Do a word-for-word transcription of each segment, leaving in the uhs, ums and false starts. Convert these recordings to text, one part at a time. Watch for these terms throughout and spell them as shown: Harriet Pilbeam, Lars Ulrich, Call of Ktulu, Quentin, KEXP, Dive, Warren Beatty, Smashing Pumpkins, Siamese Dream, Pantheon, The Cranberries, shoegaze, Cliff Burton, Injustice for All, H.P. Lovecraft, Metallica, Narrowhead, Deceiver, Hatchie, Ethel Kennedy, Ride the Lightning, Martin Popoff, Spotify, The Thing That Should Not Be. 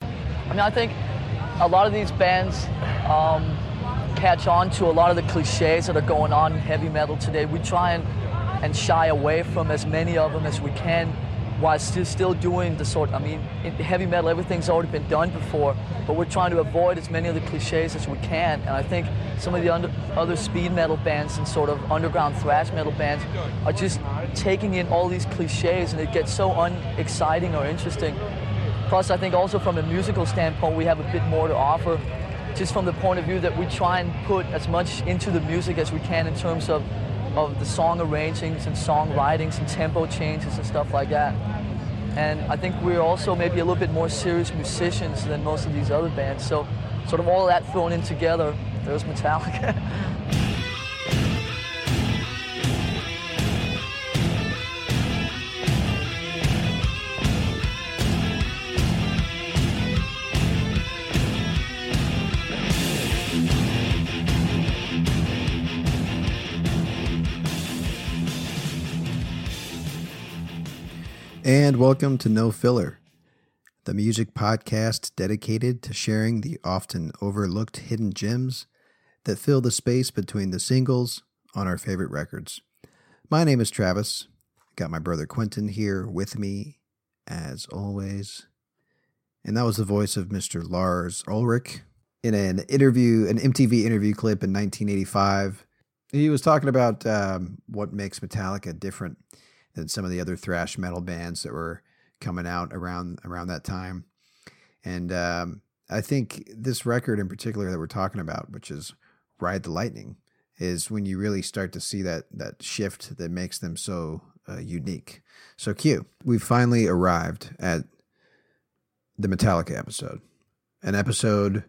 I mean, I think a lot of these bands um, catch on to a lot of the cliches that are going on in heavy metal today. We try and, and shy away from as many of them as we can while still, still doing the sort, I mean, in heavy metal, everything's already been done before, but we're trying to avoid as many of the cliches as we can. And I think some of the under, other speed metal bands and sort of underground thrash metal bands are just taking in all these cliches, and it gets so unexciting or interesting. Plus, I think also from a musical standpoint, we have a bit more to offer, just from the point of view that we try and put as much into the music as we can in terms of, of the song arrangements and song writings and tempo changes and stuff like that. And I think we're also maybe a little bit more serious musicians than most of these other bands. So sort of all that thrown in together, there's Metallica. And welcome to No Filler, the music podcast dedicated to sharing the often overlooked hidden gems that fill the space between the singles on our favorite records. My name is Travis. I got my brother Quentin here with me, as always. And that was the voice of Mister Lars Ulrich in an interview, an M T V interview clip in nineteen eighty-five. He was talking about um, what makes Metallica different than some of the other thrash metal bands that were coming out around around that time. And um, I think this record in particular that we're talking about, which is Ride the Lightning, is when you really start to see that that shift that makes them so uh, unique. So Q, we finally arrived at the Metallica episode, an episode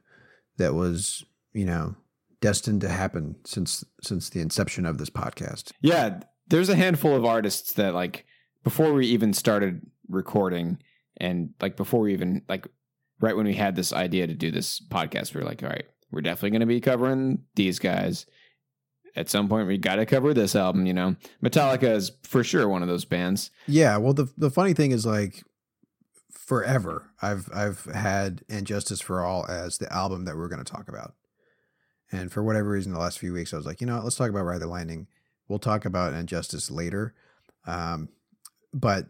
that was, you know, destined to happen since since the inception of this podcast. Yeah. There's a handful of artists that, like, before we even started recording and, like, before we even, like, right when we had this idea to do this podcast, we were like, all right, we're definitely going to be covering these guys. At some point, we got to cover this album, you know? Metallica is for sure one of those bands. Yeah, well, the the funny thing is, like, forever, I've, I've had Injustice for All as the album that we're going to talk about. And for whatever reason, the last few weeks, I was like, you know what, let's talk about Ride the Lightning. We'll talk about Injustice later. Um, but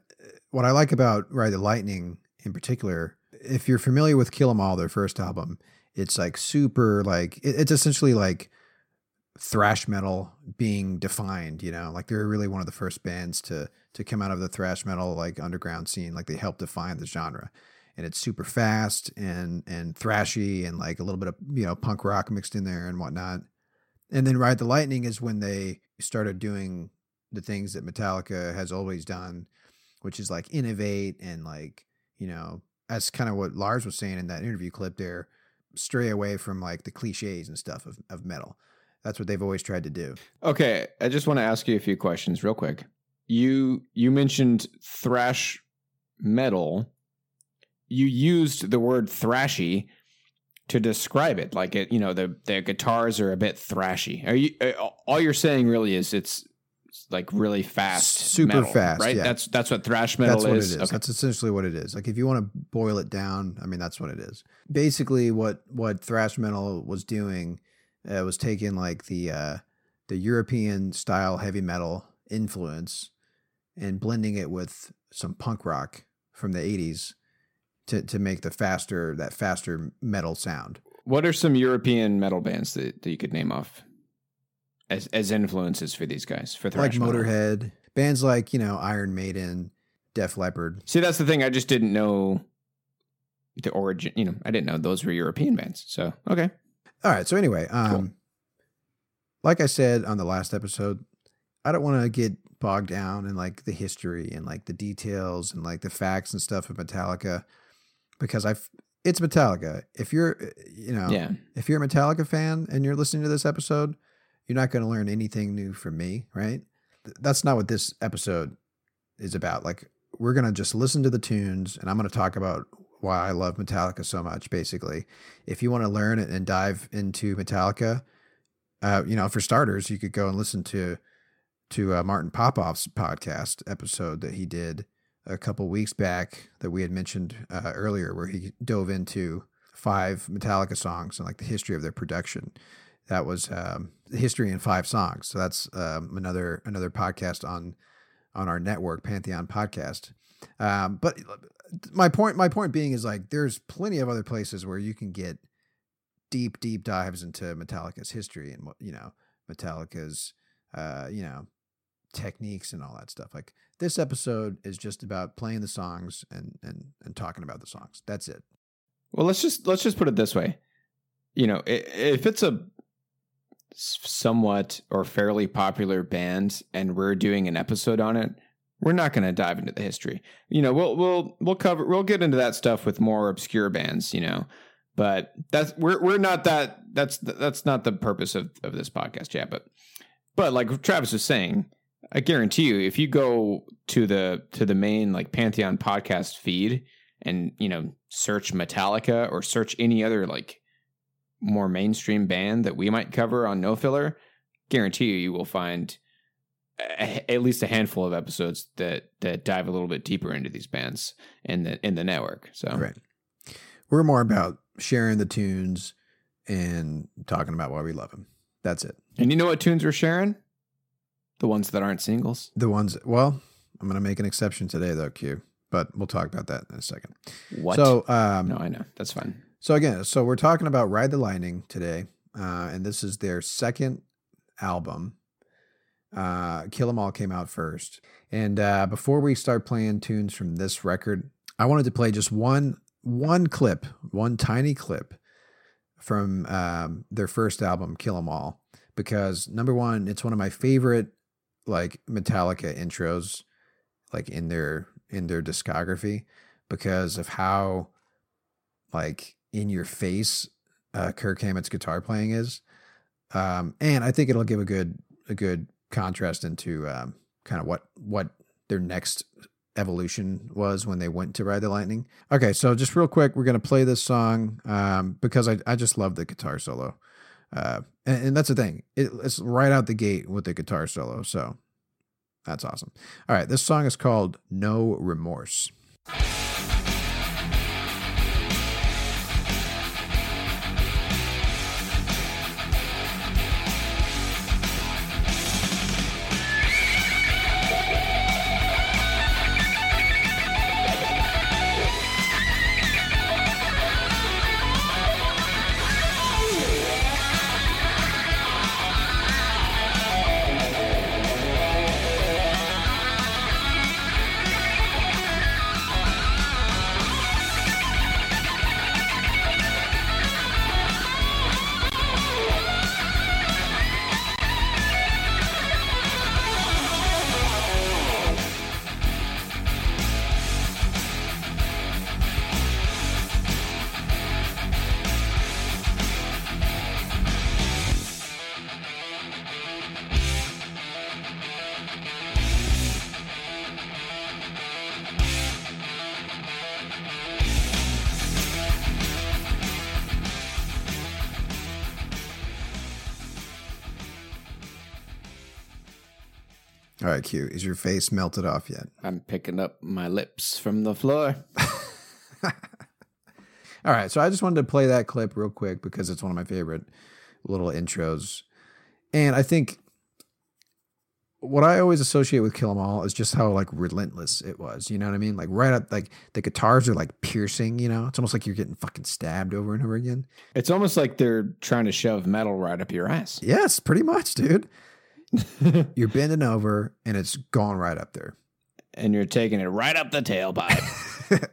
what I like about Ride the Lightning in particular, if you're familiar with Kill Em All, their first album, it's like super, like, it, it's essentially like thrash metal being defined, you know, like they're really one of the first bands to to come out of the thrash metal, like, underground scene. Like, they helped define the genre. And it's super fast and and thrashy and, like, a little bit of, you know, punk rock mixed in there and whatnot. And then Ride the Lightning is when they started doing the things that Metallica has always done, which is, like, innovate and, like, you know, that's kind of what Lars was saying in that interview clip there, stray away from, like, the cliches and stuff of, of metal. That's what they've always tried to do. Okay. I just want to ask you a few questions real quick. You, you mentioned thrash metal. You used the word thrashy to describe it, like, it, you know, the the guitars are a bit thrashy. Are you all you're saying really is it's like really fast, super metal, fast, right? Yeah. That's that's what thrash metal that's what is. It is. Okay. That's essentially what it is. Like, if you want to boil it down, I mean, that's what it is. Basically, what what thrash metal was doing uh, was taking, like, the uh, the European style heavy metal influence and blending it with some punk rock from the eighties. To, to make the faster, that faster metal sound. What are some European metal bands that, that you could name off as as influences for these guys? For thrash metal? Like Motorhead, bands like, you know, Iron Maiden, Def Leppard. See, that's the thing. I just didn't know the origin. You know, I didn't know those were European bands. So, okay. All right. So anyway, um, cool. Like I said on the last episode, I don't want to get bogged down in, like, the history and, like, the details and, like, the facts and stuff of Metallica. Because I've, it's Metallica. If you're, you know, yeah. if you're a Metallica fan and you're listening to this episode, you're not going to learn anything new from me, right? That's not what this episode is about. Like, we're going to just listen to the tunes and I'm going to talk about why I love Metallica so much, basically. If you want to learn and dive into Metallica, uh, you know, for starters, you could go and listen to to uh, Martin Popoff's podcast episode that he did a couple weeks back that we had mentioned uh, earlier, where he dove into five Metallica songs and like the history of their production. That was um, history in five songs. So that's um, another another podcast on on our network, Pantheon podcast. Um, but my point my point being is like there's plenty of other places where you can get deep deep dives into Metallica's history and, you know, Metallica's uh, you know techniques and all that stuff. Like, this episode is just about playing the songs and and and talking about the songs. That's it. Well, let's just let's just put it this way. You know, if it's a somewhat or fairly popular band and we're doing an episode on it, we're not going to dive into the history. You know, we'll we'll we'll cover we'll get into that stuff with more obscure bands, you know. But that's we're we're not that that's that's not the purpose of, of this podcast, yeah, but but like Travis was saying, I guarantee you, if you go to the to the main like Pantheon podcast feed and, you know, search Metallica or search any other like more mainstream band that we might cover on No Filler, guarantee you, you will find a, at least a handful of episodes that, that dive a little bit deeper into these bands in the in the network. So right, we're more about sharing the tunes and talking about why we love them. That's it. And you know what tunes we're sharing? The ones that aren't singles. The ones, well, I'm going to make an exception today though, Q, but we'll talk about that in a second. What? So, um, no, I know. That's fine. So again, so we're talking about Ride the Lightning today, uh, and this is their second album. Uh, Kill Em All came out first. And uh, before we start playing tunes from this record, I wanted to play just one one clip, one tiny clip from um, their first album, Kill Em All, because number one, it's one of my favorite like Metallica intros, like in their in their discography, because of how like in your face uh Kirk Hammett's guitar playing is, um and I think it'll give a good a good contrast into um kind of what what their next evolution was when they went to Ride the Lightning. Okay, so just real quick, we're going to play this song um because I, I just love the guitar solo, uh and, and that's the thing, it, it's right out the gate with the guitar solo, so that's awesome. All right, this song is called No Remorse. All right, Q, is your face melted off yet? I'm picking up my lips from the floor. All right, so I just wanted to play that clip real quick because it's one of my favorite little intros. And I think what I always associate with Kill 'Em All is just how like relentless it was. You know what I mean? Like right up, like the guitars are like piercing, you know? It's almost like you're getting fucking stabbed over and over again. It's almost like they're trying to shove metal right up your ass. Yes, pretty much, dude. You're bending over and it's gone right up there. And you're taking it right up the tailpipe.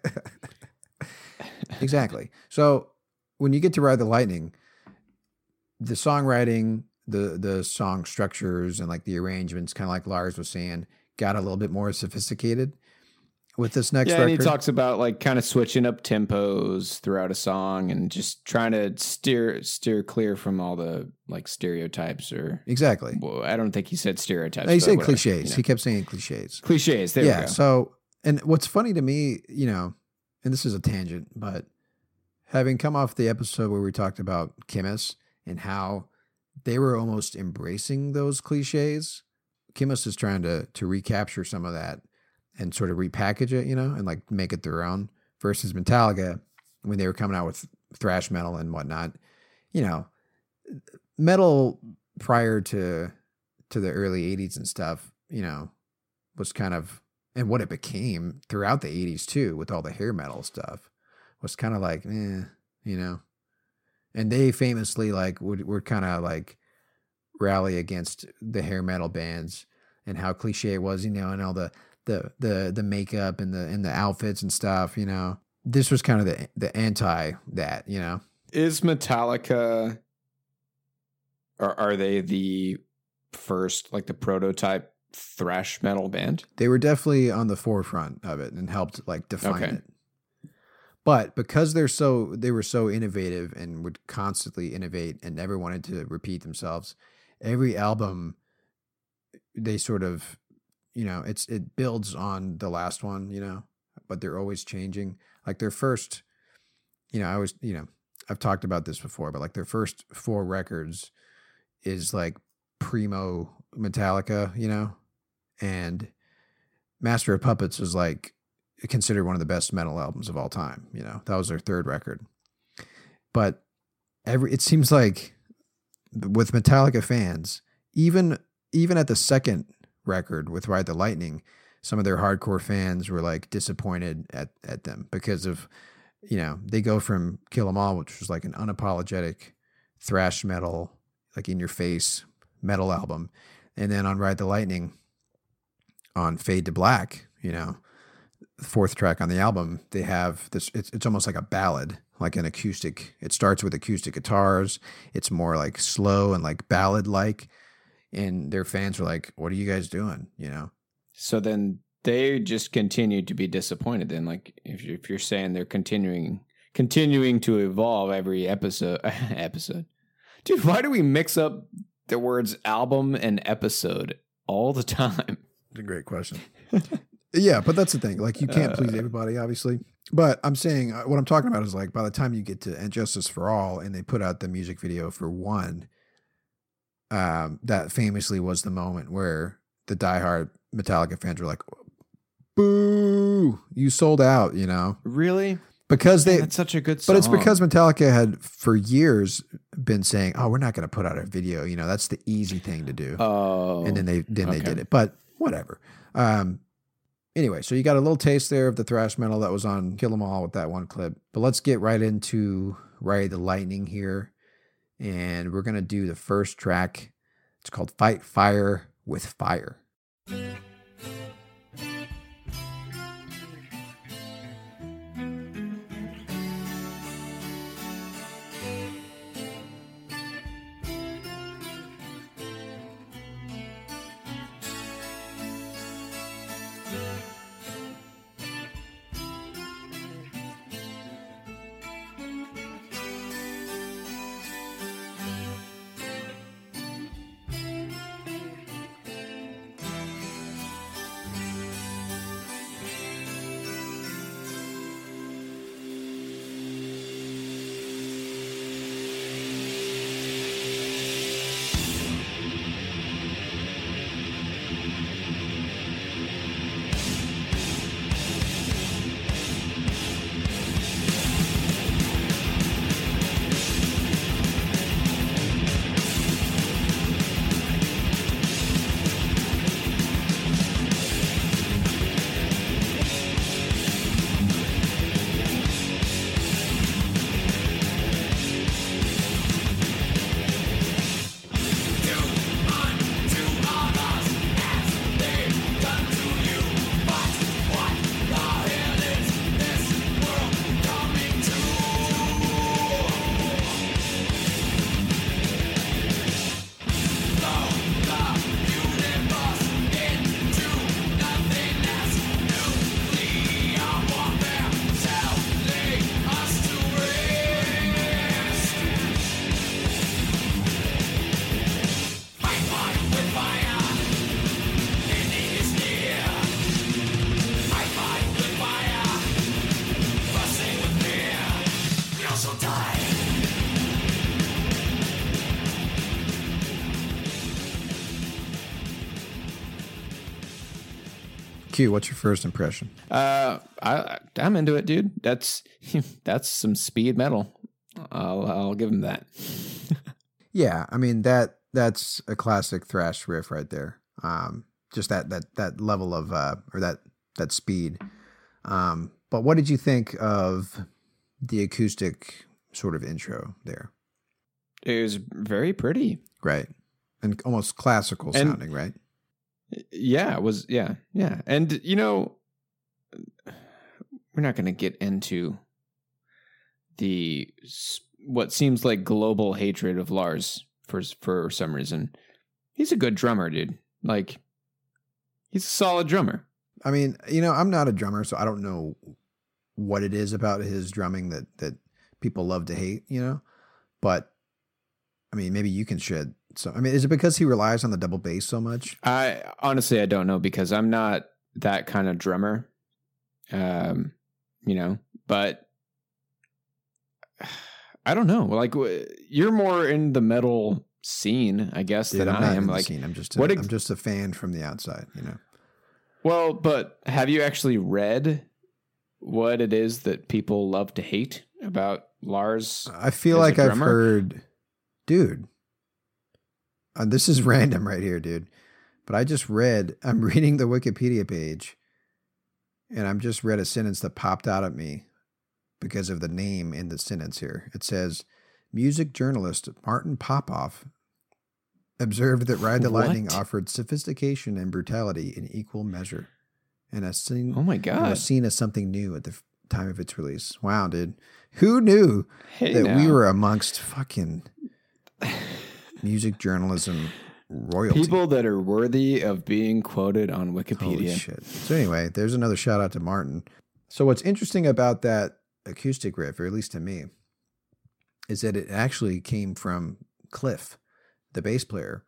Exactly. So when you get to Ride the Lightning, the songwriting, the the song structures and like the arrangements, kind of like Lars was saying, got a little bit more sophisticated. with this next yeah, record. And he talks about like kind of switching up tempos throughout a song and just trying to steer steer clear from all the like stereotypes or exactly. Well, I don't think he said stereotypes. No, he said cliches. You know. He kept saying cliches. Cliches. There yeah, we go. So, and what's funny to me, you know, and this is a tangent, but having come off the episode where we talked about Kimmis and how they were almost embracing those cliches, Kimmis is trying to to recapture some of that and sort of repackage it, you know, and like make it their own versus Metallica when they were coming out with thrash metal and whatnot. You know, metal prior to to the early eighties and stuff, you know, was kind of, and what it became throughout the eighties too with all the hair metal stuff was kind of like, eh, you know. And they famously like would, would kind of like rally against the hair metal bands and how cliche it was, you know, and all the the the the makeup and the and the outfits and stuff, you know. This was kind of the the anti that, you know. Is Metallica, or are they the first, like the prototype thrash metal band? They were definitely on the forefront of it and helped like define okay. it. But because they're so they were so innovative and would constantly innovate and never wanted to repeat themselves, every album they sort of, you know, it's it builds on the last one, you know, but they're always changing. Like their first, you know, I always, you know, I've talked about this before, but like their first four records is like primo Metallica, you know, and Master of Puppets is like considered one of the best metal albums of all time. You know, that was their third record. But every, it seems like with Metallica fans, even even at the second record with Ride the Lightning, some of their hardcore fans were like disappointed at at them because of, you know, they go from Kill Em All, which was like an unapologetic thrash metal, like in your face metal album, and then on Ride the Lightning, on Fade to Black, you know, fourth track on the album, they have this, it's it's almost like a ballad, like an acoustic, it starts with acoustic guitars, it's more like slow and like ballad like. And their fans were like, what are you guys doing? You know? So then they just continued to be disappointed. Then like, if you're, if you're saying they're continuing, continuing to evolve every episode, episode, dude, why do we mix up the words album and episode all the time? That's a great question. Yeah. But that's the thing. Like you can't uh, please everybody, obviously, but I'm saying what I'm talking about is like, by the time you get to Injustice for All and they put out the music video for one, Um, that famously was the moment where the diehard Metallica fans were like, "Boo! You sold out!" You know, really? Because they, that's such a good song. But it's because Metallica had for years been saying, "Oh, we're not going to put out a video." You know, that's the easy thing to do. Oh, and then they then okay. they did it. But whatever. Um, anyway, so you got a little taste there of the thrash metal that was on Kill 'Em All with that one clip. But let's get right into Ride the Lightning here. And we're going to do the first track. It's called Fight Fire with Fire. Q, what's your first impression? Uh, I, I'm into it, dude. That's that's some speed metal. I'll, I'll give him that. Yeah, I mean that that's a classic thrash riff right there. Um, just that that that level of uh, or that that speed. Um, but what did you think of the acoustic sort of intro there? It was very pretty, right? And almost classical and, sounding, right? Yeah, it was yeah, yeah. And you know, we're not going to get into the what seems like global hatred of Lars for for some reason. He's a good drummer, dude. Like, he's a solid drummer. I mean, you know, I'm not a drummer, so I don't know what it is about his drumming that that people love to hate, you know? But I mean, maybe you can shed some. I mean, is it because he relies on the double bass so much? I honestly, I don't know, because I'm not that kind of drummer, um, you know, but I don't know. Like, you're more in the metal scene, I guess, Dude, than I'm I am. Like, I'm just, a, what ex- I'm just a fan from the outside, you know? Well, but have you actually read what it is that people love to hate about Lars? I feel like I've heard, dude, uh, this is random right here, dude. But I just read, I'm reading the Wikipedia page, and I'm just read a sentence that popped out at me because of the name in the sentence here. It says, music journalist Martin Popoff observed that Ride the what? Lightning offered sophistication and brutality in equal measure. And a scene, oh my God. was seen as something new at the time of its release. Wow, dude. Who knew hey, that now. we were amongst fucking music journalism royalty? People that are worthy of being quoted on Wikipedia. Holy shit. So anyway, there's another shout out to Martin. So what's interesting about that acoustic riff, or at least to me, is that it actually came from Cliff, the bass player.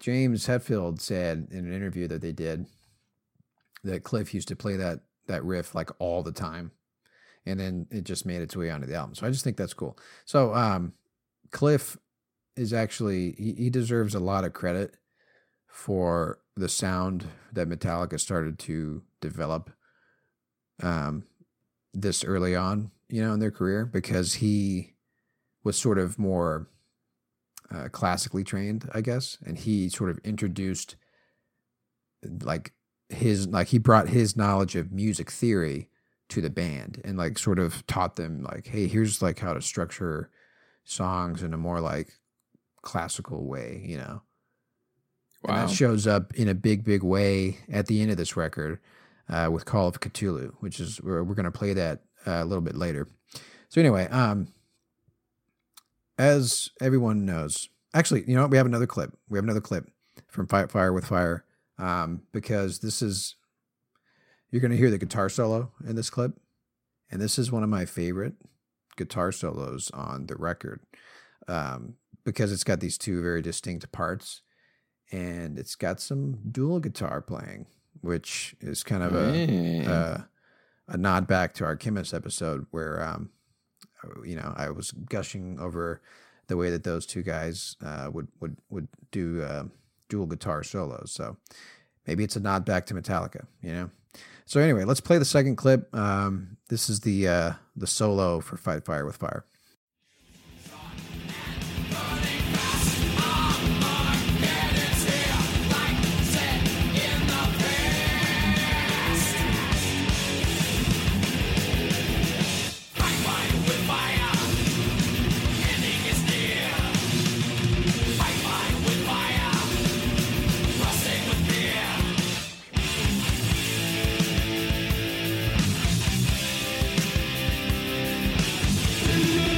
James Hetfield said in an interview that they did that Cliff used to play that that riff like all the time, and then it just made its way onto the album. So I just think that's cool. So um, Cliff is actually, he, he deserves a lot of credit for the sound that Metallica started to develop um this early on, you know, in their career, because he was sort of more uh, classically trained, I guess. And he sort of introduced like his, like he brought his knowledge of music theory to the band and like sort of taught them like, hey, here's like how to structure songs in a more like classical way, you know. Wow. And that shows up in a big, big way at the end of this record. Uh, with Call of Ktulu, which is we're we're gonna play that uh, a little bit later. So anyway, um, as everyone knows, actually, you know what? We have another clip. We have another clip from Fight Fire with Fire, um, because this is you're gonna hear the guitar solo in this clip, and this is one of my favorite guitar solos on the record, um, because it's got these two very distinct parts, and it's got some dual guitar playing, which is kind of a, mm. a a nod back to our Chemist episode where, um, you know, I was gushing over the way that those two guys uh, would would would do uh, dual guitar solos. So maybe it's a nod back to Metallica, you know. So anyway, let's play the second clip. Um, this is the uh, the solo for Fight Fire with Fire. Yeah.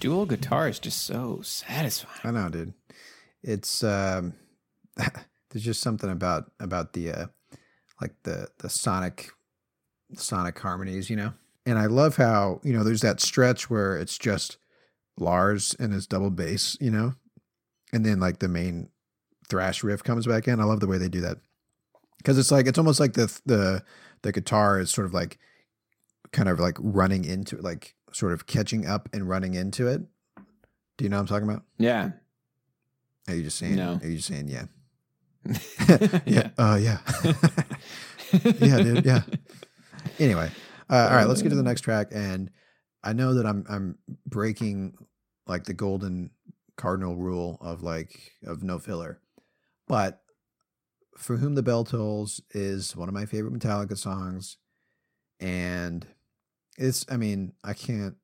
Dual guitar is just so satisfying. I know, dude. It's um, there's just something about about the uh, like the the sonic sonic harmonies, you know. And I love how, you know, there's that stretch where it's just Lars and his double bass, you know, and then like the main thrash riff comes back in. I love the way they do that because it's like it's almost like the the the guitar is sort of like kind of like running into it, like sort of catching up and running into it. Do you know what I'm talking about? Yeah. Are you just saying? No. Are you just saying? Yeah. yeah. Oh yeah. Uh, yeah. yeah, dude. Yeah. Anyway. Uh, all right, let's get to the next track, and I know that I'm I'm breaking like the golden cardinal rule of like of no filler, but For Whom the Bell Tolls is one of my favorite Metallica songs, and it's I mean I can't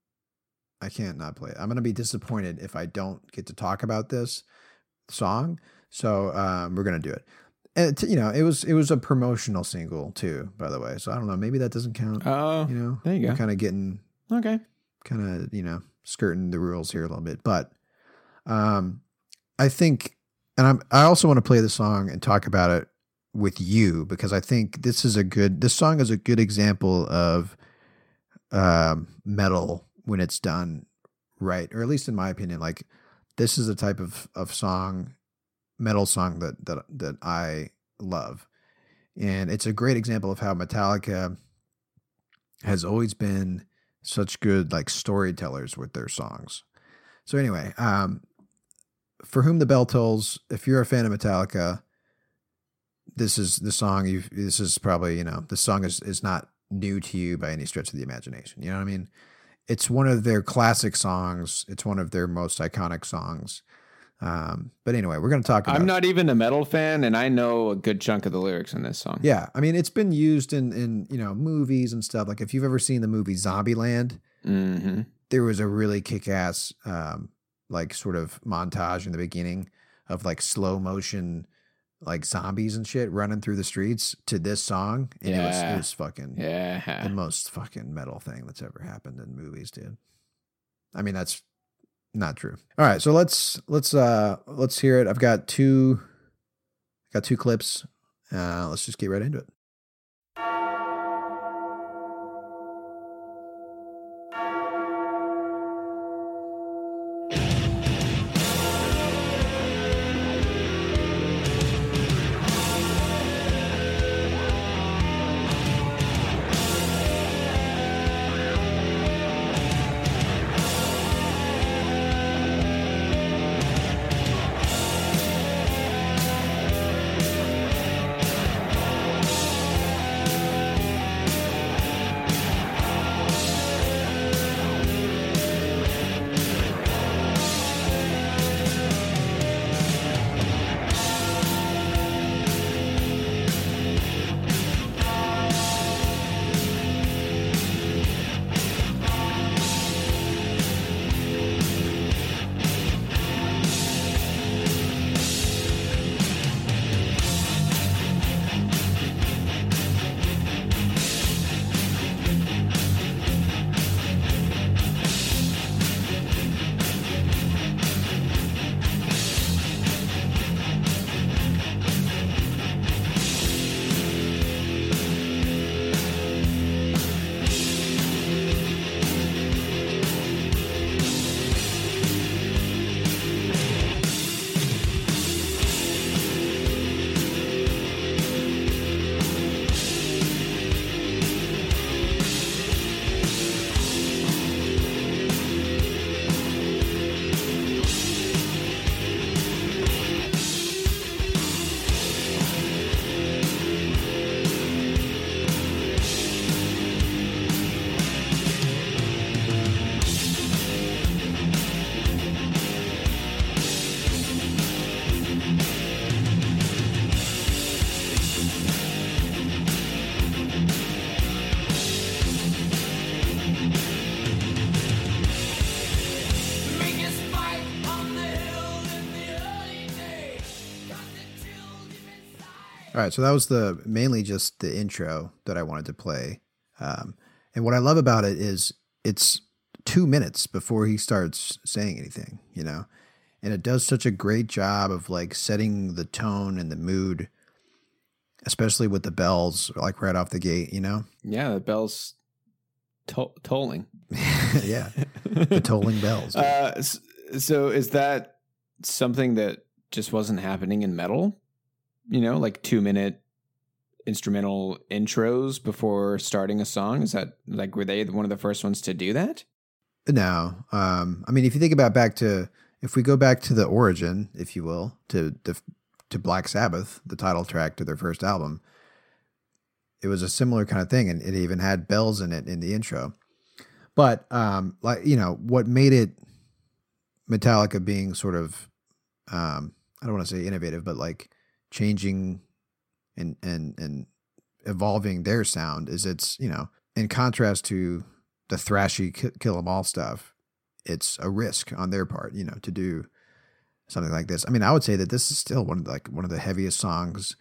I can't not play it. I'm gonna be disappointed if I don't get to talk about this song, so um, we're gonna do it. And, you know, it was it was a promotional single too, by the way. So I don't know, maybe that doesn't count. Oh, you know, there you go. Kind of getting okay, kind of you know, skirting the rules here a little bit. But um, I think, and I'm I also want to play the song and talk about it with you because I think this is a good. This song is a good example of um, metal when it's done right, or at least in my opinion. Like this is the type of of song. metal song that, that that I love. And it's a great example of how Metallica has always been such good like storytellers with their songs. So anyway, um, For Whom the Bell Tolls, if you're a fan of Metallica, this is the song you this is probably, you know, this song is, is not new to you by any stretch of the imagination. You know what I mean? It's one of their classic songs. It's one of their most iconic songs. Um, but anyway, we're going to talk about I'm not even a metal fan, and I know a good chunk of the lyrics in this song. Yeah. I mean, it's been used in, in you know, movies and stuff. Like, if you've ever seen the movie Zombieland, mm-hmm. there was a really kick-ass, um, like, sort of montage in the beginning of, like, slow-motion, like, zombies and shit running through the streets to this song. And yeah. it, was, it was fucking yeah. the most fucking metal thing that's ever happened in movies, dude. I mean, that's... Not true. All right, so let's let's uh let's hear it. I've got two got two clips. Uh let's just get right into it. All right, so that was the mainly just the intro that I wanted to play. Um, and what I love about it is it's two minutes before he starts saying anything, you know? And it does such a great job of like setting the tone and the mood, especially with the bells, like right off the gate, you know? Yeah, the bells to- tolling. Yeah, the tolling bells. Uh, so is that something that just wasn't happening in metal? You know, like two minute instrumental intros before starting a song? Is that like, were they one of the first ones to do that? No. Um, I mean, if you think about back to... If we go back to the origin, if you will, to, to to Black Sabbath, the title track to their first album, it was a similar kind of thing, and it even had bells in it in the intro. But um, like you know, what made it Metallica being sort of um, I don't want to say innovative, but like changing and and and evolving their sound is it's you know in contrast to the thrashy Kill Em All stuff. It's a risk on their part, you know, to do something like this. I mean, I would say that this is still one of the, like one of the heaviest songs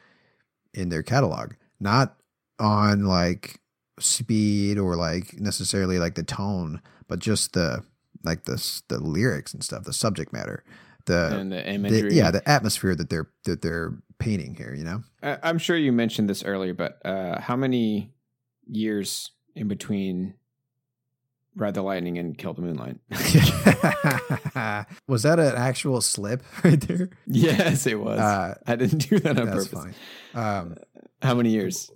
in their catalog, not on like speed or like necessarily like the tone, but just the, like the, the lyrics and stuff, the subject matter, the, and the imagery. The, yeah, the atmosphere that they're, that they're painting here, you know? I, I'm sure you mentioned this earlier, but uh, how many years in between Ride the Lightning and Kill the Moonlight? Was that an actual slip right there? Yes, it was. Uh, I didn't do that on that's purpose. Fine. Um, How many years?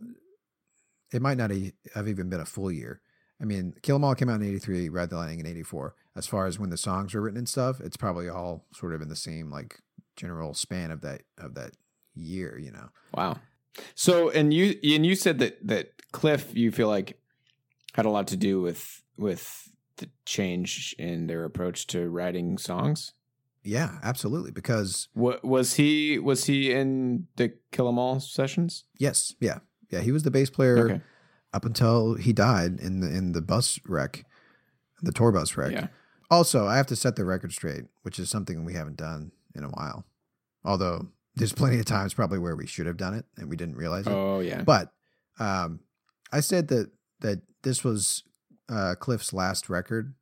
It might not have even been a full year. I mean, Kill 'Em All came out in eighty-three, Ride the Lightning in eighty-four. As far as when the songs were written and stuff, it's probably all sort of in the same like general span of that of that year, you know. Wow. So, and you and you said that that Cliff, you feel like, had a lot to do with. with the change in their approach to writing songs? Yeah, absolutely. Because what was he, was he in the Kill 'Em All sessions? Yes. Yeah. Yeah. He was the bass player okay. up until he died in the, in the bus wreck, the tour bus wreck. Yeah. Also, I have to set the record straight, which is something we haven't done in a while. Although there's plenty of times probably where we should have done it and we didn't realize it. Oh yeah. But, um, I said that, that this was, Uh, Cliff's last record.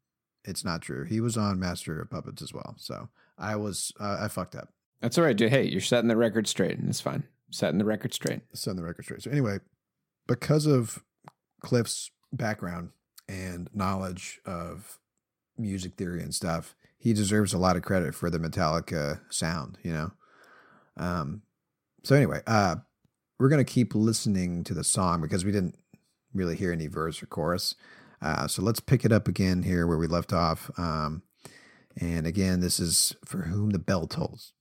It's not true. He was on Master of Puppets as well. So I was, uh, I fucked up. That's all right, dude. Hey, you're setting the record straight and it's fine. Setting the record straight. Setting the record straight. So anyway, because of Cliff's background and knowledge of music theory and stuff, he deserves a lot of credit for the Metallica sound, you know? Um, so anyway, uh, we're going to keep listening to the song because we didn't really hear any verse or chorus. Uh, so let's pick it up again here where we left off. Um, and again, this is For Whom the Bell Tolls.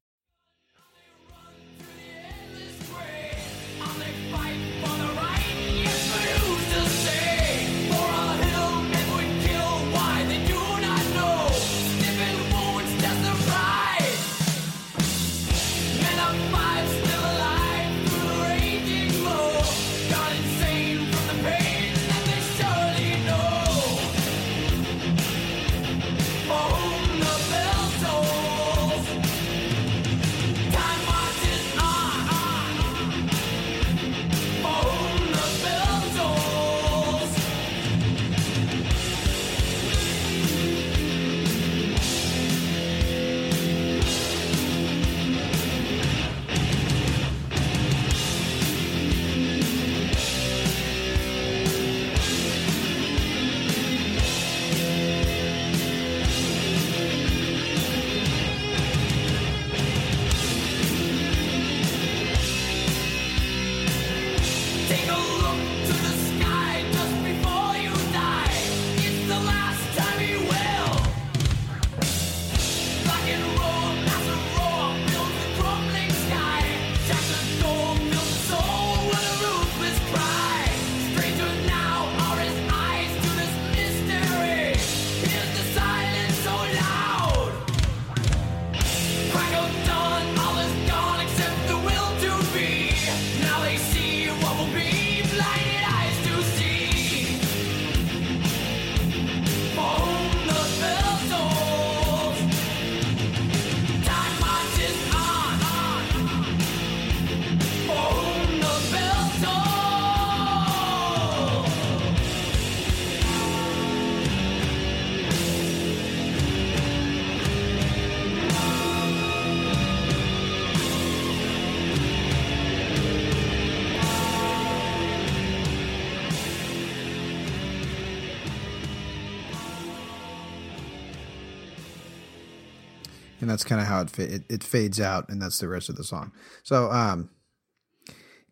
and that's kind of how it, fa- it it fades out, and that's the rest of the song. So um,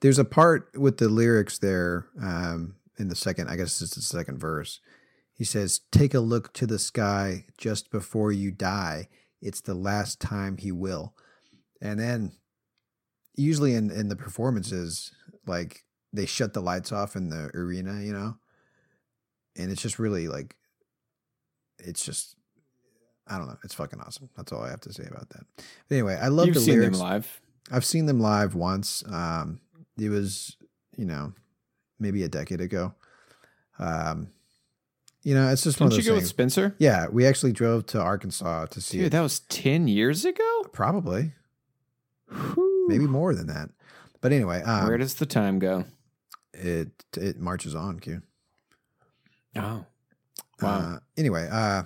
there's a part with the lyrics there um, in the second, I guess it's the second verse. He says, "Take a look to the sky just before you die. It's the last time he will." And then usually in, in the performances, like they shut the lights off in the arena, you know, and it's just really like, it's just, I don't know. It's fucking awesome. That's all I have to say about that. But anyway, I love You've the seen lyrics. Them live. I've seen them live once. Um, it was, you know, maybe a decade ago. Um, You know, it's just Didn't one of those things. Did you go things. with Spencer? Yeah, we actually drove to Arkansas to see Dude, it. Dude, that was ten years ago? Probably. Whew. Maybe more than that. But anyway. Um, Where does the time go? It it marches on, Q. Oh. Wow. Uh, anyway, uh,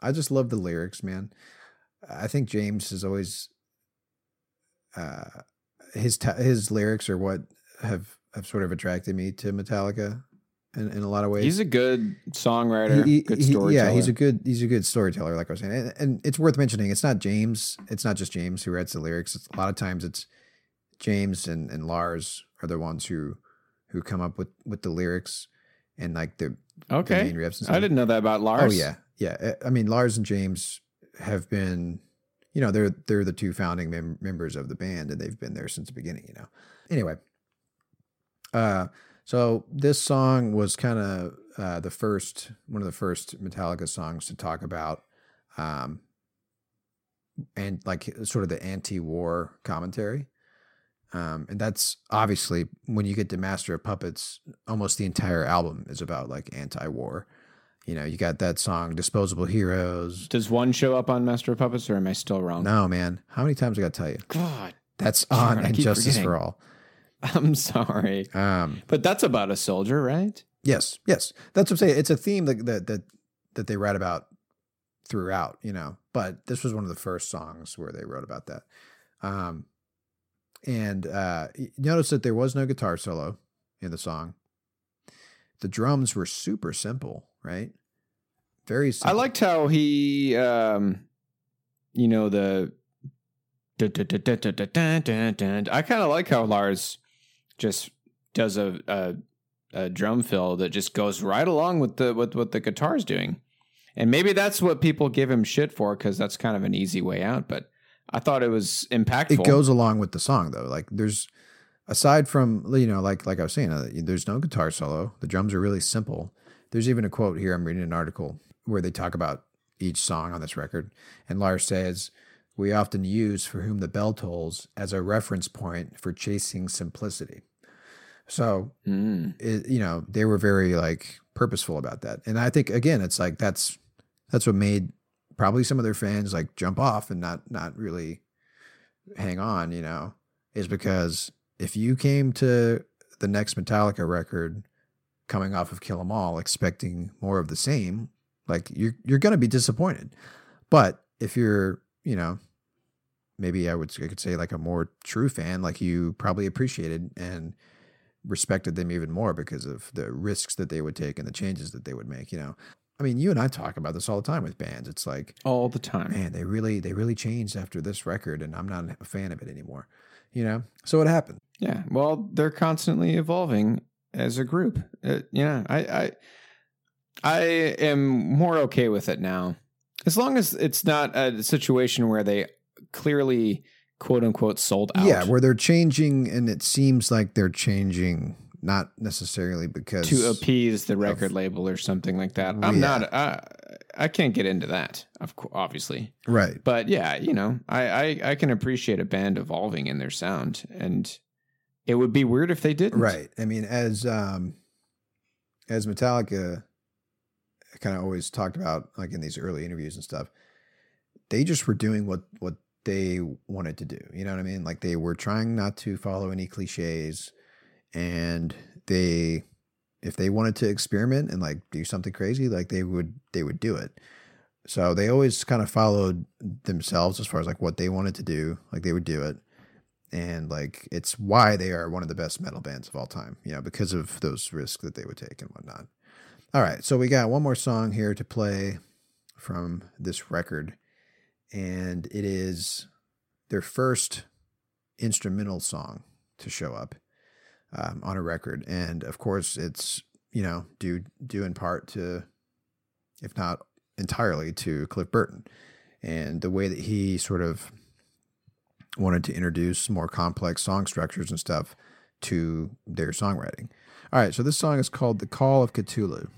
I just love the lyrics, man. I think James has always, uh, his ta- his lyrics are what have, have sort of attracted me to Metallica. In, in a lot of ways, he's a good songwriter, he, he, good storyteller. Yeah, he's a good he's a good storyteller. Like I was saying, and, and it's worth mentioning. It's not James. It's not just James who writes the lyrics. It's, a lot of times, it's James and, and Lars are the ones who who come up with, with the lyrics and like the okay. The main riffs and stuff. I didn't know that about Lars. Oh yeah, yeah. I mean, Lars and James have been, you know, they're they're the two founding mem- members of the band, and they've been there since the beginning. You know. Anyway. Uh. So this song was kind of uh, the first, one of the first Metallica songs to talk about, um, and like sort of the anti-war commentary. Um, and that's obviously when you get to Master of Puppets, almost the entire album is about like anti-war. You know, you got that song, Disposable Heroes. Does one show up on Master of Puppets, or am I still wrong? No, man. How many times I got to tell you? God. That's on God, Injustice for All. I'm sorry, um, but that's about a soldier, right? Yes, yes, that's what I'm saying. It's a theme that that that, that they write about throughout, you know. But this was one of the first songs where they wrote about that. Um, and uh, notice that there was no guitar solo in the song. The drums were super simple, right? Very simple. I liked how he, um, you know, the. I kind of like how Lars just does a, a a drum fill that just goes right along with the with what the guitar's doing, and maybe that's what people give him shit for, because that's kind of an easy way out. But I thought it was impactful. It goes along with the song though. Like there's aside from you know like like I was saying, uh, there's no guitar solo. The drums are really simple. There's even a quote here. I'm reading an article where they talk about each song on this record, and Lars says, "We often use For Whom the Bell Tolls as a reference point for chasing simplicity." So, mm. it, you know, they were very like purposeful about that. And I think, again, it's like, that's, that's what made probably some of their fans like jump off and not, not really hang on, you know, is because if you came to the next Metallica record coming off of Kill Em All, expecting more of the same, like you're, you're going to be disappointed. But if you're, you know, maybe I would I could say like a more true fan, like you probably appreciated and respected them even more because of the risks that they would take and the changes that they would make. You know, I mean, you and I talk about this all the time with bands. It's like all the time, man, they really, they really changed after this record and I'm not a fan of it anymore, you know? So it happened. Yeah. Well, they're constantly evolving as a group. Uh, yeah. I, I, I am more okay with it now. As long as it's not a situation where they clearly, quote unquote, sold out. Yeah, where they're changing, and it seems like they're changing, not necessarily because to appease the record of, label or something like that. I'm yeah. not. I, I can't get into that, of course, obviously. Right. But yeah, you know, I, I I can appreciate a band evolving in their sound, and it would be weird if they didn't. Right. I mean, as um, as Metallica. Kind of always talked about, like in these early interviews and stuff, they just were doing what what they wanted to do. You know what I mean? Like they were trying not to follow any cliches, and they, if they wanted to experiment and like do something crazy, like they would they would do it. So they always kind of followed themselves as far as like what they wanted to do, like they would do it. And like, it's why they are one of the best metal bands of all time, you know, because of those risks that they would take and whatnot. All right, so we got one more song here to play from this record, and it is their first instrumental song to show up um, on a record. And of course, it's, you know, due due in part to, if not entirely, to Cliff Burton and the way that he sort of wanted to introduce more complex song structures and stuff to their songwriting. All right, so this song is called The Call of Ktulu.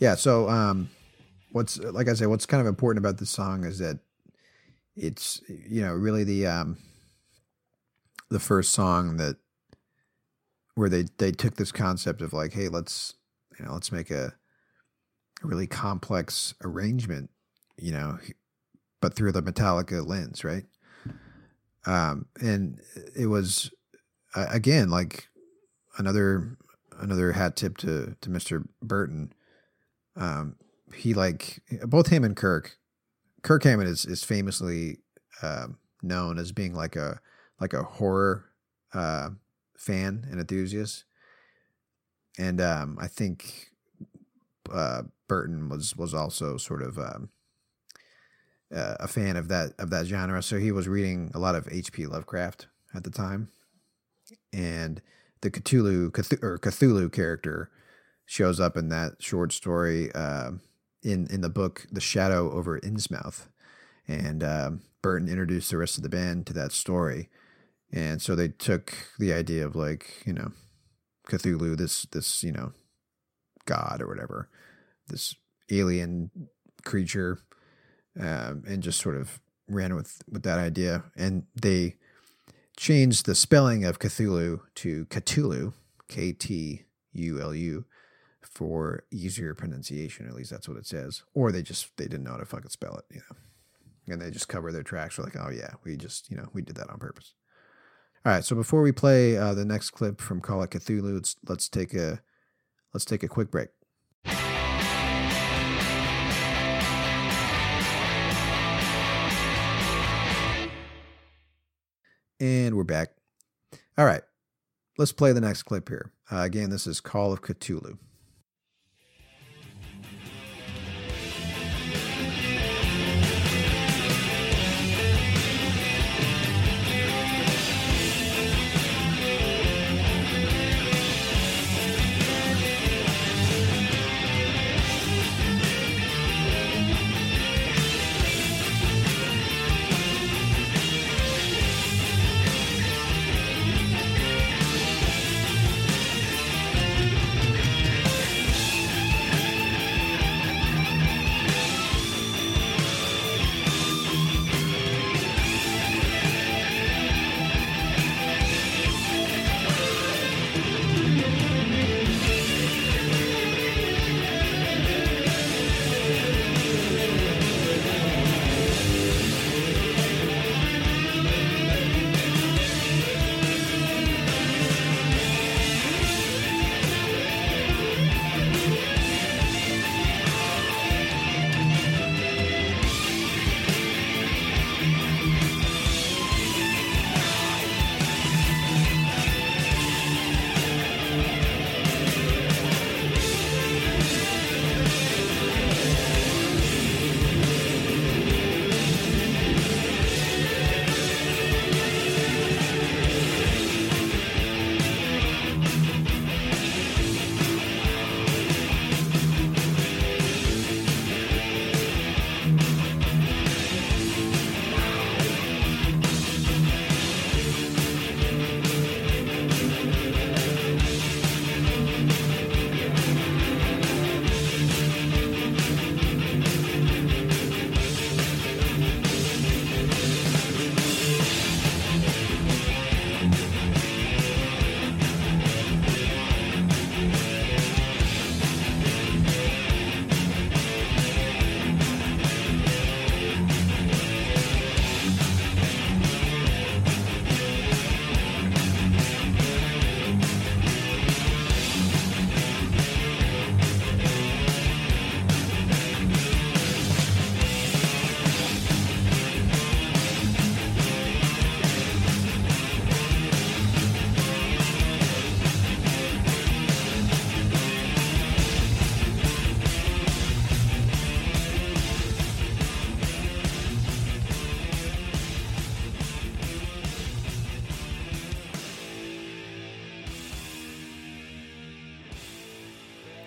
Yeah, so um, what's like I said, what's kind of important about this song is that it's, you know, really the um, the first song that where they, they took this concept of like, hey, let's you know let's make a, a really complex arrangement, you know, but through the Metallica lens, right? Um, and it was uh, again like another another hat tip to to Mister Burton. Um, he like both him and Kirk, Kirk Hammett is, is famously, uh, known as being like a, like a horror, uh, fan and enthusiast. And, um, I think, uh, Burton was, was also sort of, um, uh, a fan of that, of that genre. So he was reading a lot of H P Lovecraft at the time, and the Cthulhu, Cthulhu or Cthulhu character shows up in that short story uh, in in the book The Shadow Over Innsmouth, and uh, Burton introduced the rest of the band to that story, and so they took the idea of like you know Cthulhu, this this you know god or whatever, this alien creature, um, and just sort of ran with, with that idea. And they changed the spelling of Cthulhu to Ktulu, K T U L U, for easier pronunciation. At least that's what it says. Or they just, they didn't know how to fucking spell it, you know. And they just cover their tracks. We're like, oh yeah, we just, you know, we did that on purpose. All right, so before we play uh, the next clip from Call of Cthulhu, let's, let's take a let's take a quick break. And we're back. All right, let's play the next clip here. Uh, again, this is Call of Cthulhu.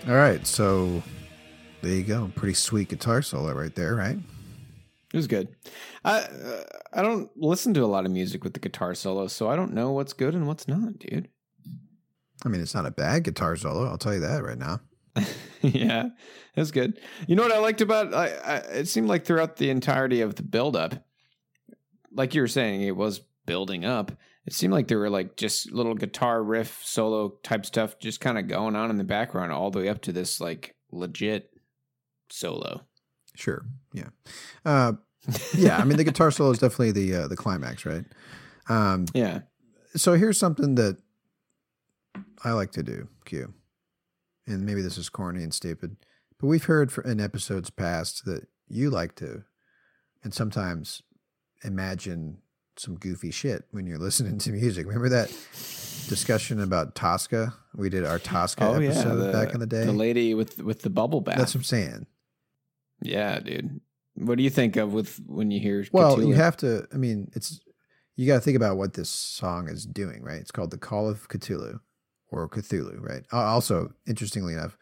All right, so there you go. Pretty sweet guitar solo right there, right? It was good. I I don't listen to a lot of music with the guitar solo, so I don't know what's good and what's not, dude. I mean, it's not a bad guitar solo. I'll tell you that right now. Yeah, it was good. You know what I liked about I, I it seemed like throughout the entirety of the build-up, like you were saying, it was building up. It seemed like there were like just little guitar riff solo type stuff just kind of going on in the background all the way up to this like legit solo. Sure. Yeah. Uh, yeah. I mean, the guitar solo is definitely the, uh, the climax, right? Um, yeah. So here's something that I like to do, Q, and maybe this is corny and stupid, but we've heard in episodes past that you like to, and sometimes imagine some goofy shit when you're listening to music. Remember that discussion about Tosca? We did our Tosca oh, episode yeah, the, back in the day. The lady with with the bubble bath. That's what I'm saying. Yeah, dude. What do you think of with when you hear? Well, Cthulhu? You have to. I mean, it's you got to think about what this song is doing, right? It's called "The Call of Cthulhu" or Cthulhu, right? Also, interestingly enough,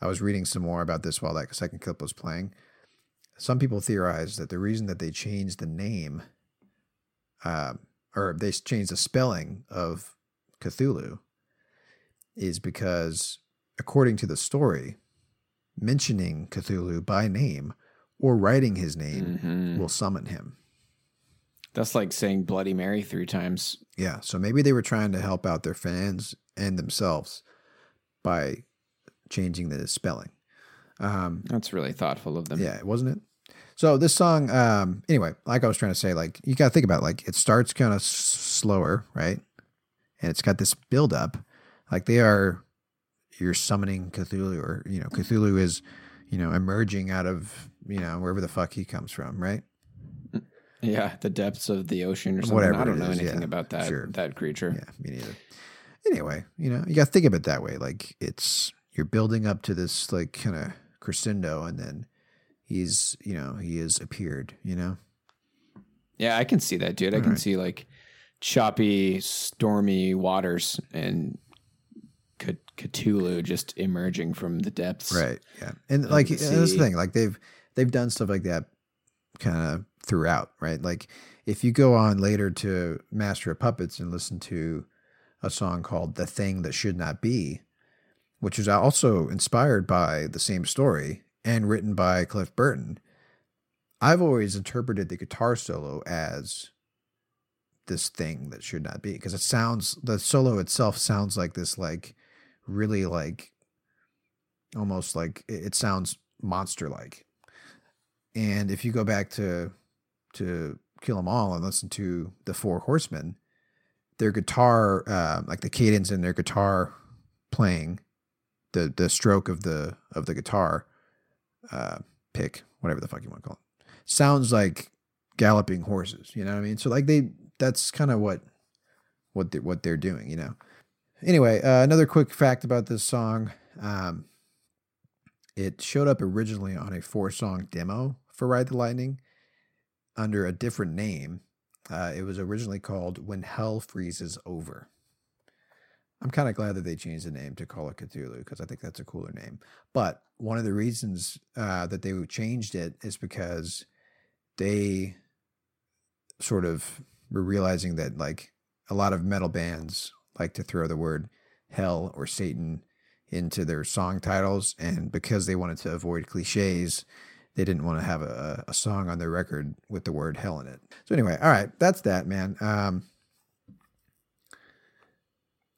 I was reading some more about this while that second clip was playing. Some people theorize that the reason that they changed the name. Um, or they changed the spelling of Cthulhu is because, according to the story, mentioning Cthulhu by name or writing his name mm-hmm. will summon him. That's like saying Bloody Mary three times. Yeah. So maybe they were trying to help out their fans and themselves by changing the spelling. Um, That's really thoughtful of them. Yeah, wasn't it? So this song, um, anyway, like I was trying to say, like, you got to think about it, like it starts kind of s- slower, right? And it's got this build up. Like they are, you're summoning Cthulhu, or, you know, Cthulhu is, you know, emerging out of, you know, wherever the fuck he comes from, right? Yeah, the depths of the ocean or something. Whatever I don't know is, anything yeah, about that sure. that creature. Yeah, me neither. Anyway, you know, you got to think of it that way. Like it's, you're building up to this like kind of crescendo, and then he's, you know, he has appeared, you know? Yeah, I can see that, dude. All I can right. see like choppy, stormy waters and C- Cthulhu just emerging from the depths. Right, yeah. And like, that's the thing, like they've, they've done stuff like that kind of throughout, right? Like if you go on later to Master of Puppets and listen to a song called The Thing That Should Not Be, which is also inspired by the same story and written by Cliff Burton, I've always interpreted the guitar solo as this thing that should not be, because it sounds, the solo itself sounds like this, like really like almost like it sounds monster-like. And if you go back to to Kill Em All and listen to the Four Horsemen, their guitar, uh, like the cadence in their guitar playing, the the stroke of the of the guitar uh, pick, whatever the fuck you want to call it, sounds like galloping horses. You know what I mean? So like they, that's kind of what what they, what they're doing. You know. Anyway, uh, another quick fact about this song. Um, it showed up originally on a four-song demo for Ride the Lightning under a different name. Uh, it was originally called When Hell Freezes Over. I'm kind of glad that they changed the name to Call of Ktulu, because I think that's a cooler name. But one of the reasons uh, that they changed it is because they sort of were realizing that like a lot of metal bands like to throw the word hell or Satan into their song titles, and because they wanted to avoid cliches, they didn't want to have a, a song on their record with the word hell in it. So anyway, all right, that's that, man. Um,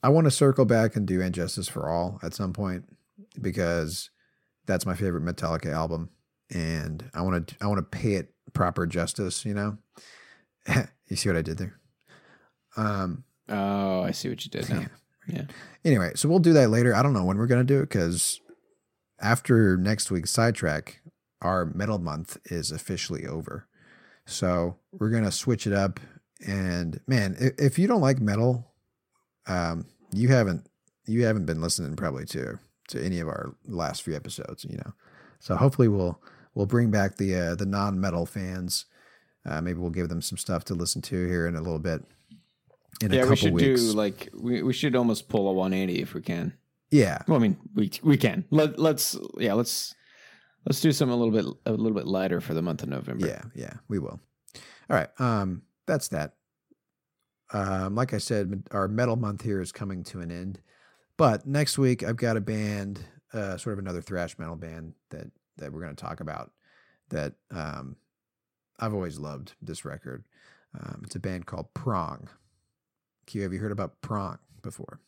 I want to circle back and do Injustice for All at some point, because that's my favorite Metallica album, and I want to I want to pay it proper justice, you know? You see what I did there? Um, oh, I see what you did now. Yeah. Yeah. Anyway, so we'll do that later. I don't know when we're going to do it, because after next week's sidetrack, our metal month is officially over. So we're going to switch it up. And man, if you don't like metal, um, you haven't, you haven't been listening probably to, to any of our last few episodes, you know? So hopefully we'll, we'll bring back the, uh, the non-metal fans. Uh, maybe we'll give them some stuff to listen to here in a little bit. In yeah, a couple we should weeks. do like we, we should almost pull a one eighty if we can. Yeah, well, I mean we we can. Let let's yeah let's let's do something a little bit a little bit lighter for the month of November. Yeah, yeah, we will. All right, um, that's that. Um, like I said, our metal month here is coming to an end, but next week I've got a band, uh, sort of another thrash metal band that that we're going to talk about. That um, I've always loved this record. Um, it's a band called Prong. Q, have you heard about Prong before?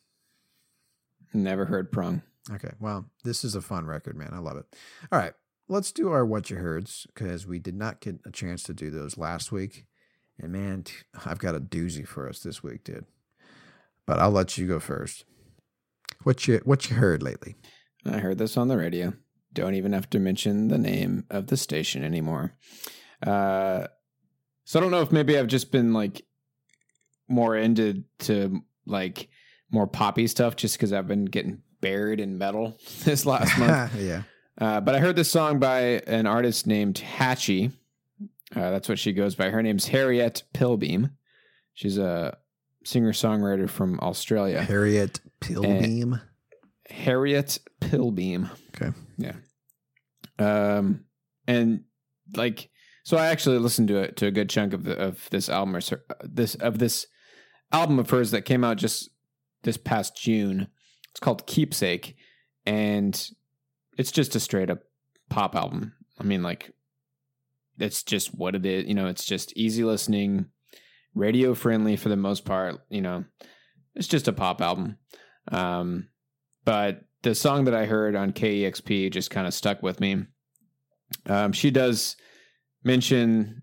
Never heard Prong. Okay, well, this is a fun record, man. I love it. All right, let's do our What You Heards, because we did not get a chance to do those last week. And, man, I've got a doozy for us this week, dude. But I'll let you go first. What you, what you heard lately? I heard this on the radio. Don't even have to mention the name of the station anymore. Uh, so I don't know if maybe I've just been, like, more into to like more poppy stuff just because I've been getting buried in metal this last month. Yeah. Uh, but I heard this song by an artist named Hatchie. Uh, that's what she goes by. Her name's Harriet Pilbeam. She's a singer-songwriter from Australia. Harriet Pilbeam? And Harriet Pilbeam. Okay. Yeah. Um, and like, so I actually listened to it to a good chunk of the, of this album or this, of this, album of hers that came out just this past June. It's called Keepsake, and it's just a straight up pop album. I mean, like that's just what it is. You know, it's just easy listening, radio friendly for the most part. You know, it's just a pop album. Um, but the song that I heard on K E X P just kind of stuck with me. Um, she does mention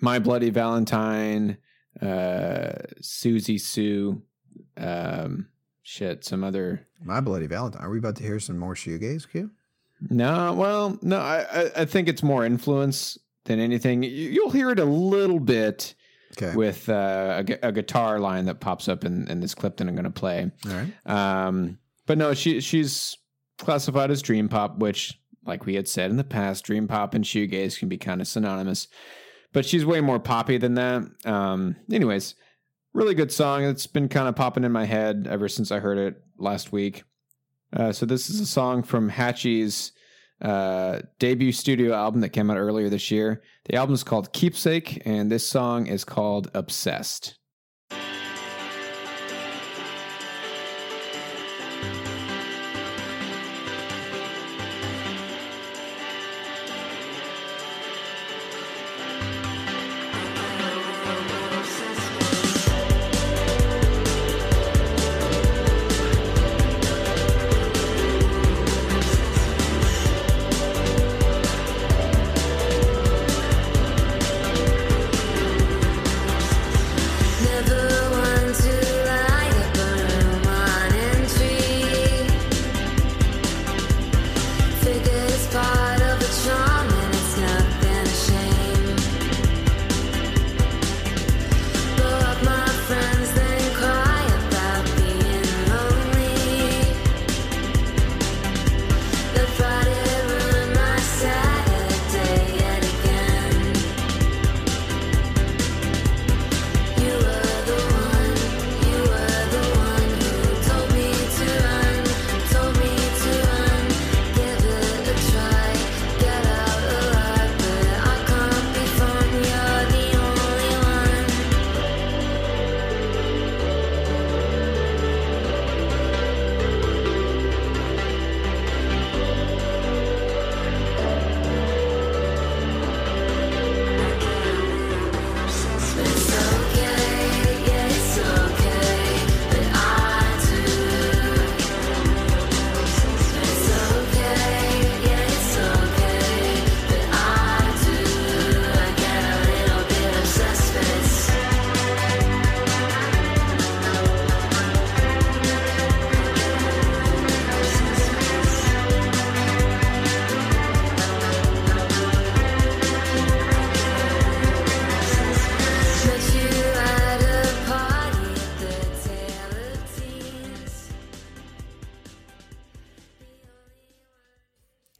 My Bloody Valentine, uh, Susie Sue, um, shit, some other. My Bloody Valentine. Are we about to hear some more shoegaze, Q? No, well, no, I, I think it's more influence than anything. You'll hear it a little bit okay. with uh, a, a guitar line that pops up in, in this clip that I'm going to play. All right. Um, but no, she she's classified as dream pop, which, like we had said in the past, dream pop and shoegaze can be kind of synonymous. But she's way more poppy than that. Um, anyways, really good song. It's been kind of popping in my head ever since I heard it last week. Uh, so this is a song from Hatchie's uh, debut studio album that came out earlier this year. The album is called Keepsake, and this song is called Obsessed.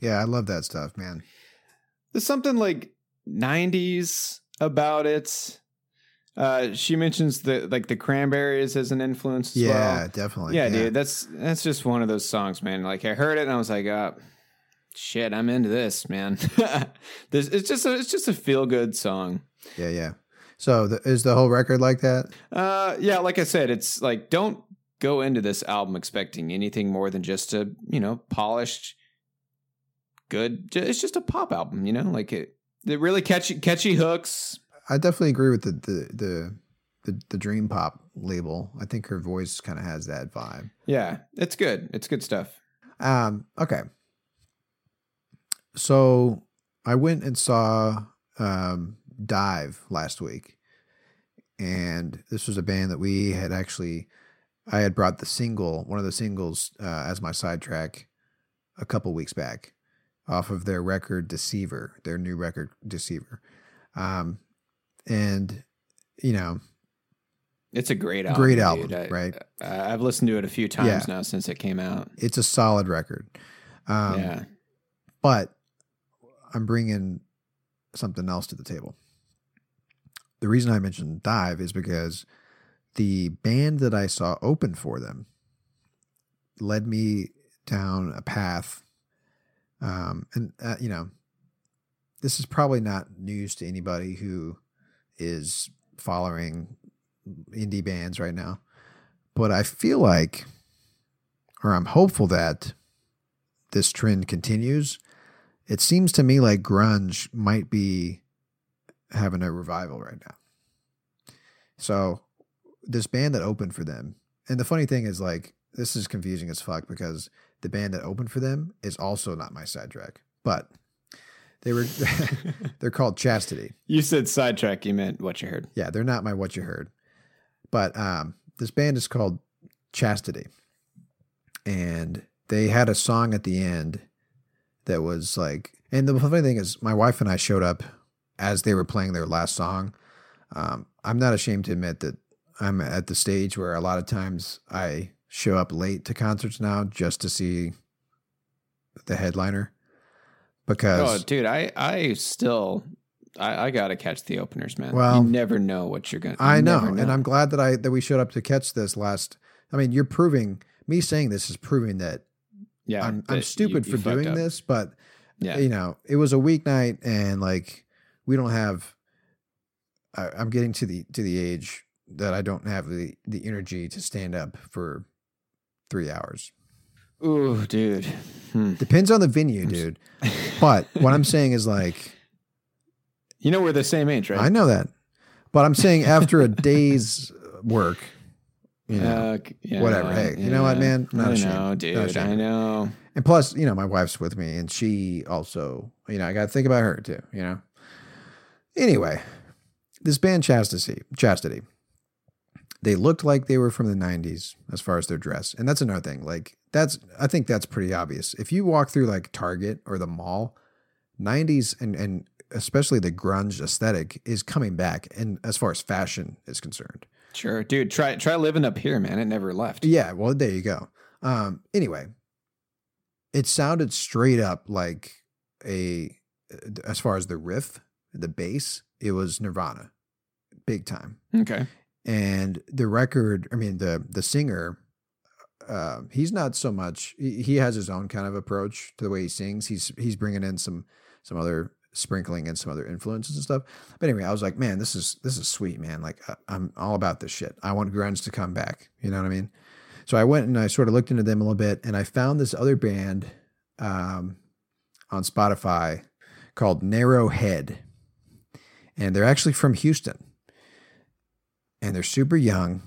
Yeah, I love that stuff, man. There's something like nineties about it. Uh, she mentions the like the Cranberries as an influence as yeah, well. Yeah, definitely. Yeah, yeah, dude, that's that's just one of those songs, man. Like I heard it and I was like, oh, shit, I'm into this, man. This it's just a, it's just a feel good song. Yeah, yeah. So the, is the whole record like that? Uh, yeah, like I said, it's like don't go into this album expecting anything more than just a you know polished. Good. It's just a pop album, you know, like it, it really catchy, catchy hooks. I definitely agree with the, the, the, the, the dream pop label. I think her voice kind of has that vibe. Yeah, it's good. It's good stuff. Um, okay. So I went and saw, um, Dive last week, and this was a band that we had actually, I had brought the single, one of the singles, uh, as my sidetrack a couple weeks back. Off of their record Deceiver, their new record Deceiver. Um, and, you know. It's a great album. Great album, dude. right? I, I've listened to it a few times yeah. now since it came out. It's a solid record. Um, yeah. But I'm bringing something else to the table. The reason I mentioned Dive is because the band that I saw open for them led me down a path. Um, and, uh, you know, this is probably not news to anybody who is following indie bands right now, but I feel like, or I'm hopeful that this trend continues. It seems to me like grunge might be having a revival right now. So this band that opened for them, and the funny thing is, like, this is confusing as fuck because the band that opened for them is also not my sidetrack, but they were, they're called Chastity. You said sidetrack. You meant What You Heard. Yeah. They're not my What You Heard, but, um, this band is called Chastity, and they had a song at the end that was like, and the funny thing is my wife and I showed up as they were playing their last song. Um, I'm not ashamed to admit that I'm at the stage where a lot of times I show up late to concerts now just to see the headliner. Because, oh, dude, I, I still, I, I got to catch the openers, man. Well, you never know what you're going to. I know, know. And I'm glad that I, that we showed up to catch this last. I mean, you're proving, me saying this is proving that yeah, I'm, that I'm stupid you, you for doing up. this, but yeah. you know, it was a weeknight and like, we don't have, I, I'm getting to the, to the age that I don't have the, the energy to stand up for three hours. Ooh, dude. Hmm. Depends on the venue, dude. But what I'm saying is like... You know we're the same age, right? I know that. But I'm saying after a day's work, you know, uh, yeah, whatever. Hey, yeah. You know what, man? Not I ashamed. know, dude. Not ashamed. I know. And plus, you know, my wife's with me and she also, you know, I got to think about her too, you know? Anyway, this band Chastity, Chastity, they looked like they were from the nineties as far as their dress. And that's another thing. Like that's, I think that's pretty obvious. If you walk through like Target or the mall, nineties and, and especially the grunge aesthetic is coming back. And as far as fashion is concerned. Sure. Dude, try, try living up here, man. It never left. Yeah. Well, there you go. Um, anyway, it sounded straight up like a, as far as the riff, the bass, it was Nirvana big time. Okay. And the record, I mean, the the singer, uh, he's not so much, he, he has his own kind of approach to the way he sings. He's he's bringing in some some other, sprinkling in some other influences and stuff. But anyway, I was like, man, this is this is sweet, man. Like, I, I'm all about this shit. I want grunge to come back. You know what I mean? So I went and I sort of looked into them a little bit, and I found this other band um, on Spotify called Narrowhead. And they're actually from Houston. And they're super young.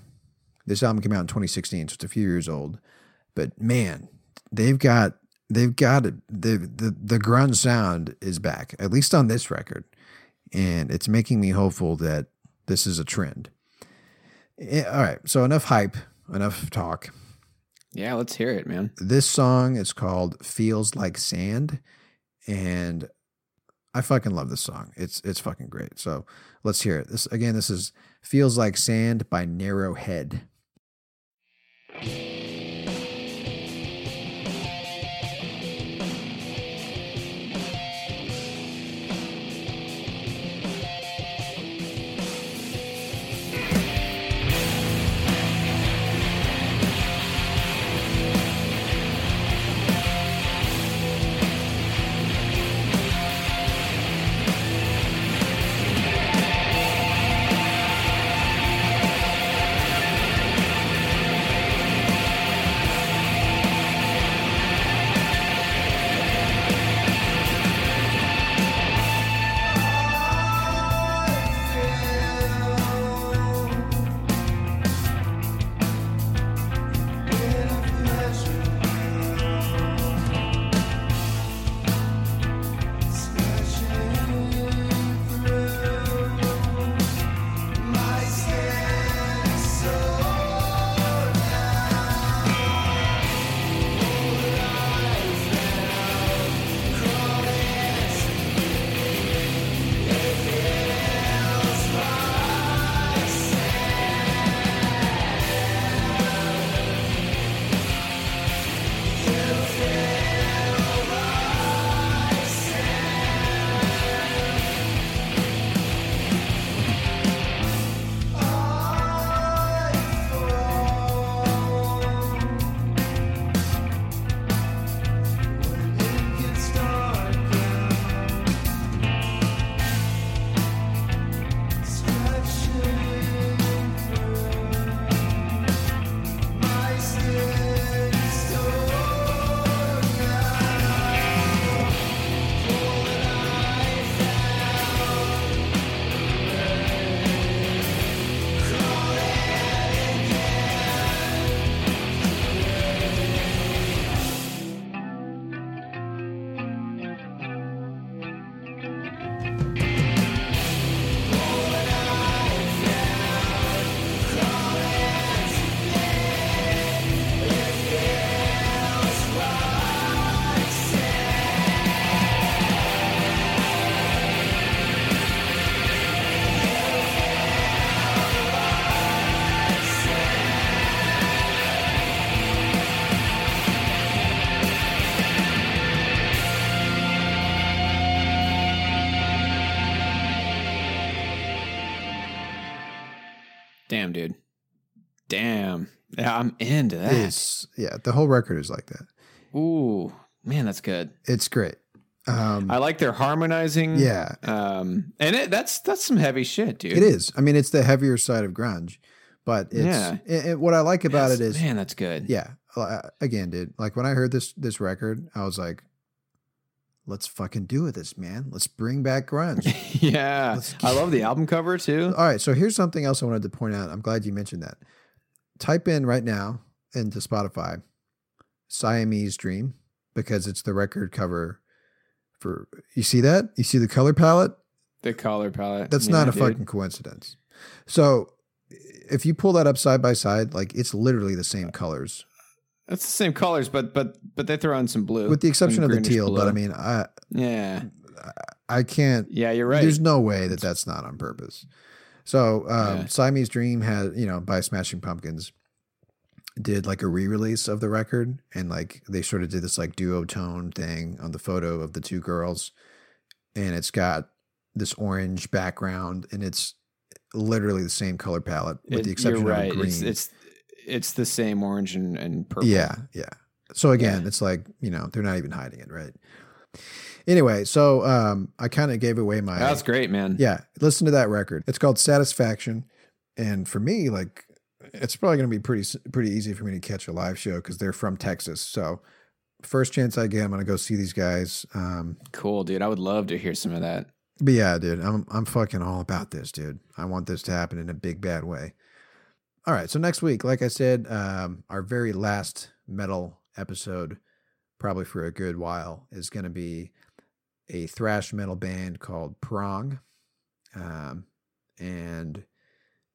This album came out in twenty sixteen, so it's a few years old. But man, they've got they've got it. The the the grunge sound is back, at least on this record, and it's making me hopeful that this is a trend. It, all right, so enough hype, enough talk. Yeah, let's hear it, man. This song is called "Feels Like Sand," and I fucking love this song. It's it's fucking great. So let's hear it. This again. This is Feels Like Sand by Narrowhead. Damn, dude. Damn. Yeah, I'm into that. It's, yeah, the whole record is like that. Ooh, man, that's good. It's great. Um, I like their harmonizing. Yeah. Um, and it, that's that's some heavy shit, dude. It is. I mean, it's the heavier side of grunge, but it's yeah. it, it, what I like about that's, it is, man, that's good. Yeah. Again, dude, like when I heard this this record, I was like, let's fucking do with this, man. Let's bring back grunge. Yeah. I love the album cover too. All right. So here's something else I wanted to point out. I'm glad you mentioned that. Type in right now into Spotify, Siamese Dream, because it's the record cover for, you see that? You see the color palette? The color palette. That's yeah, not a dude. fucking coincidence. So if you pull that up side by side, like it's literally the same colors. That's the same colors, but but but they throw in some blue. With the exception of the teal, blue. But I mean, I yeah, I can't. Yeah, you're right. There's no way that that's not on purpose. So um, yeah. Siamese Dream had, you know, by Smashing Pumpkins did like a re-release of the record, and like they sort of did this like duotone thing on the photo of the two girls, and it's got this orange background, and it's literally the same color palette with it, the exception you're right. of the green. It's, it's It's the same orange and, and purple. Yeah, yeah. So again, yeah. it's like, you know, they're not even hiding it, right? Anyway, so um, I kind of gave away my... That's great, man. Yeah, listen to that record. It's called Satisfaction. And for me, like, it's probably going to be pretty pretty easy for me to catch a live show because they're from Texas. So first chance I get, I'm going to go see these guys. Um, cool, dude. I would love to hear some of that. But yeah, dude, I'm I'm fucking all about this, dude. I want this to happen in a big, bad way. All right, so next week, like I said, um, our very last metal episode, probably for a good while, is going to be a thrash metal band called Prong. Um, and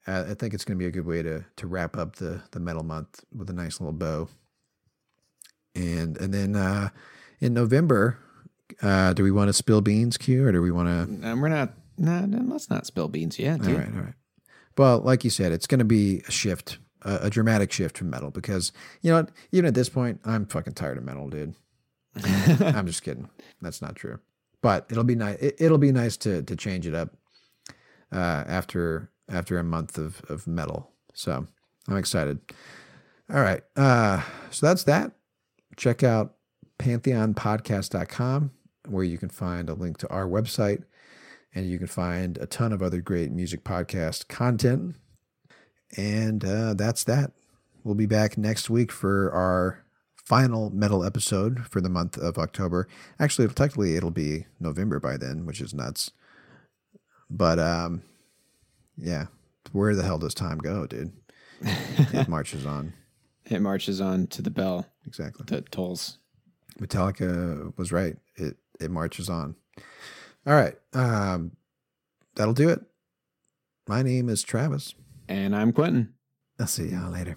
I think it's going to be a good way to to wrap up the, the metal month with a nice little bow. And and then uh, in November, uh, do we want to spill beans, Q, or do we want to... Um, we're not... No, no, let's not spill beans yet, dude. All right, all right. Well, like you said, it's going to be a shift, a, a dramatic shift from metal because, you know what, even at this point, I'm fucking tired of metal, dude. I'm just kidding. That's not true. But it'll be nice. It, it'll be nice to to change it up uh, after after a month of, of metal. So I'm excited. All right. Uh, so that's that. Check out pantheon podcast dot com where you can find a link to our website. And you can find a ton of other great music podcast content. And uh, that's that. We'll be back next week for our final metal episode for the month of October. Actually, technically, it'll be November by then, which is nuts. But um, yeah, where the hell does time go, dude? It marches on. It marches on to the bell. Exactly. The tolls. Metallica was right. It it marches on. All right. Um, that'll do it. My name is Travis. And I'm Quentin. I'll see y'all later.